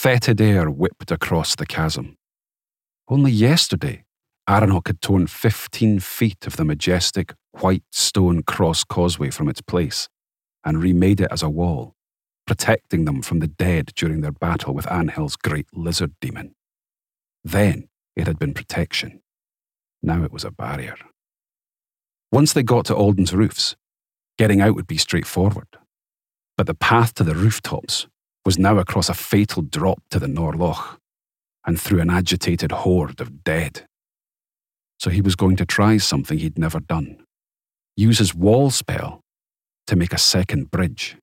fetid air whipped across the chasm. Only yesterday, Aranok had torn 15 feet of the majestic white stone cross causeway from its place and remade it as a wall, protecting them from the dead during their battle with Anhil's great lizard demon. Then it had been protection. Now it was a barrier. Once they got to Alden's roofs, getting out would be straightforward. But the path to the rooftops was now across a fatal drop to the Norloch and through an agitated horde of dead. So he was going to try something he'd never done. Use his wall spell to make a second bridge,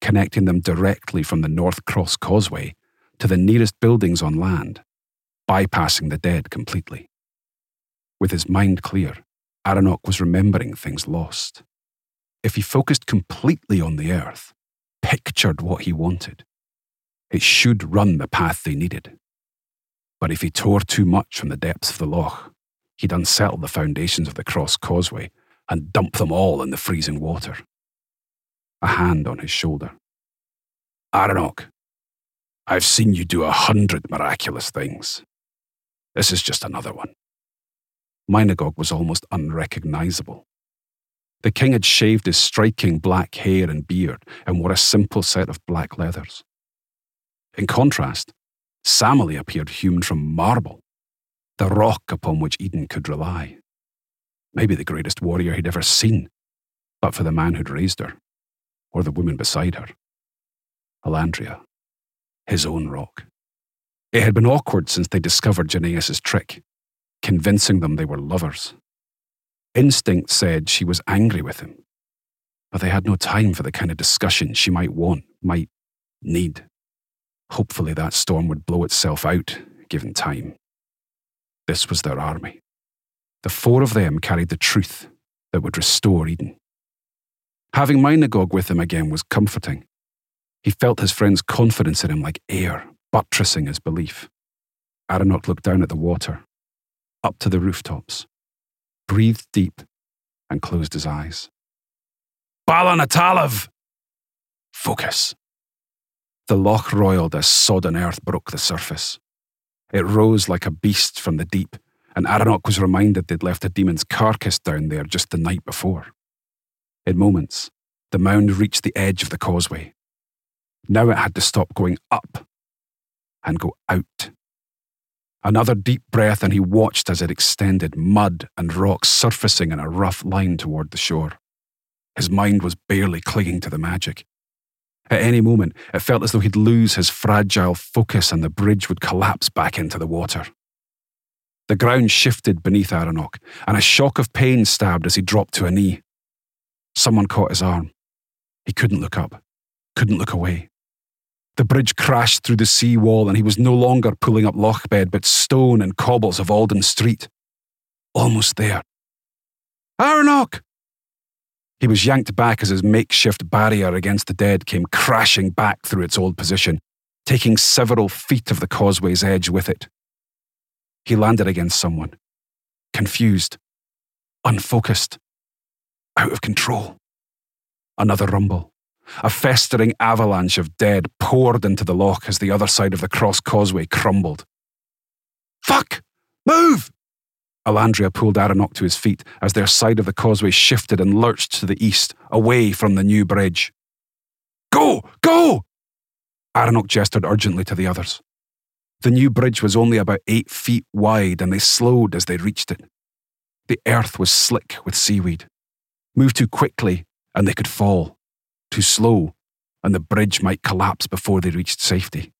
connecting them directly from the North Cross Causeway to the nearest buildings on land, bypassing the dead completely. With his mind clear, Aranok was remembering things lost. If he focused completely on the earth, pictured what he wanted, it should run the path they needed. But if he tore too much from the depths of the loch, he'd unsettle the foundations of the cross causeway and dump them all in the freezing water. A hand on his shoulder. Aranok, I've seen you do 100 miraculous things. This is just another one. Mynagogh was almost unrecognizable. The king had shaved his striking black hair and beard and wore a simple set of black leathers. In contrast, Samali appeared hewn from marble, the rock upon which Eden could rely. Maybe the greatest warrior he'd ever seen, but for the man who'd raised her, or the woman beside her. Alandria, his own rock. It had been awkward since they discovered Jeneas' trick, convincing them they were lovers. Instinct said she was angry with him, but they had no time for the kind of discussion she might want, might need. Hopefully that storm would blow itself out, given time. This was their army. The four of them carried the truth that would restore Eden. Having Mynagogh with him again was comforting. He felt his friend's confidence in him like air, buttressing his belief. Aranok looked down at the water, up to the rooftops, breathed deep and closed his eyes. Bala Natalav! Focus. The loch roiled as sodden earth broke the surface. It rose like a beast from the deep, and Aranok was reminded they'd left a demon's carcass down there just the night before. In moments, the mound reached the edge of the causeway. Now it had to stop going up and go out. Another deep breath and he watched as it extended, mud and rocks surfacing in a rough line toward the shore. His mind was barely clinging to the magic. At any moment, it felt as though he'd lose his fragile focus and the bridge would collapse back into the water. The ground shifted beneath Aranok, and a shock of pain stabbed as he dropped to a knee. Someone caught his arm. He couldn't look up, couldn't look away. The bridge crashed through the sea wall and he was no longer pulling up Lochbed but stone and cobbles of Alden Street. Almost there. Aranok! He was yanked back as his makeshift barrier against the dead came crashing back through its old position, taking several feet of the causeway's edge with it. He landed against someone, confused, unfocused, out of control. Another rumble. A festering avalanche of dead poured into the loch as the other side of the cross causeway crumbled. Fuck! Move! Alandria pulled Aranok to his feet as their side of the causeway shifted and lurched to the east, away from the new bridge. Go! Go! Aranok gestured urgently to the others. The new bridge was only about 8 feet wide and they slowed as they reached it. The earth was slick with seaweed. Move too quickly and they could fall. Too slow, and the bridge might collapse before they reached safety.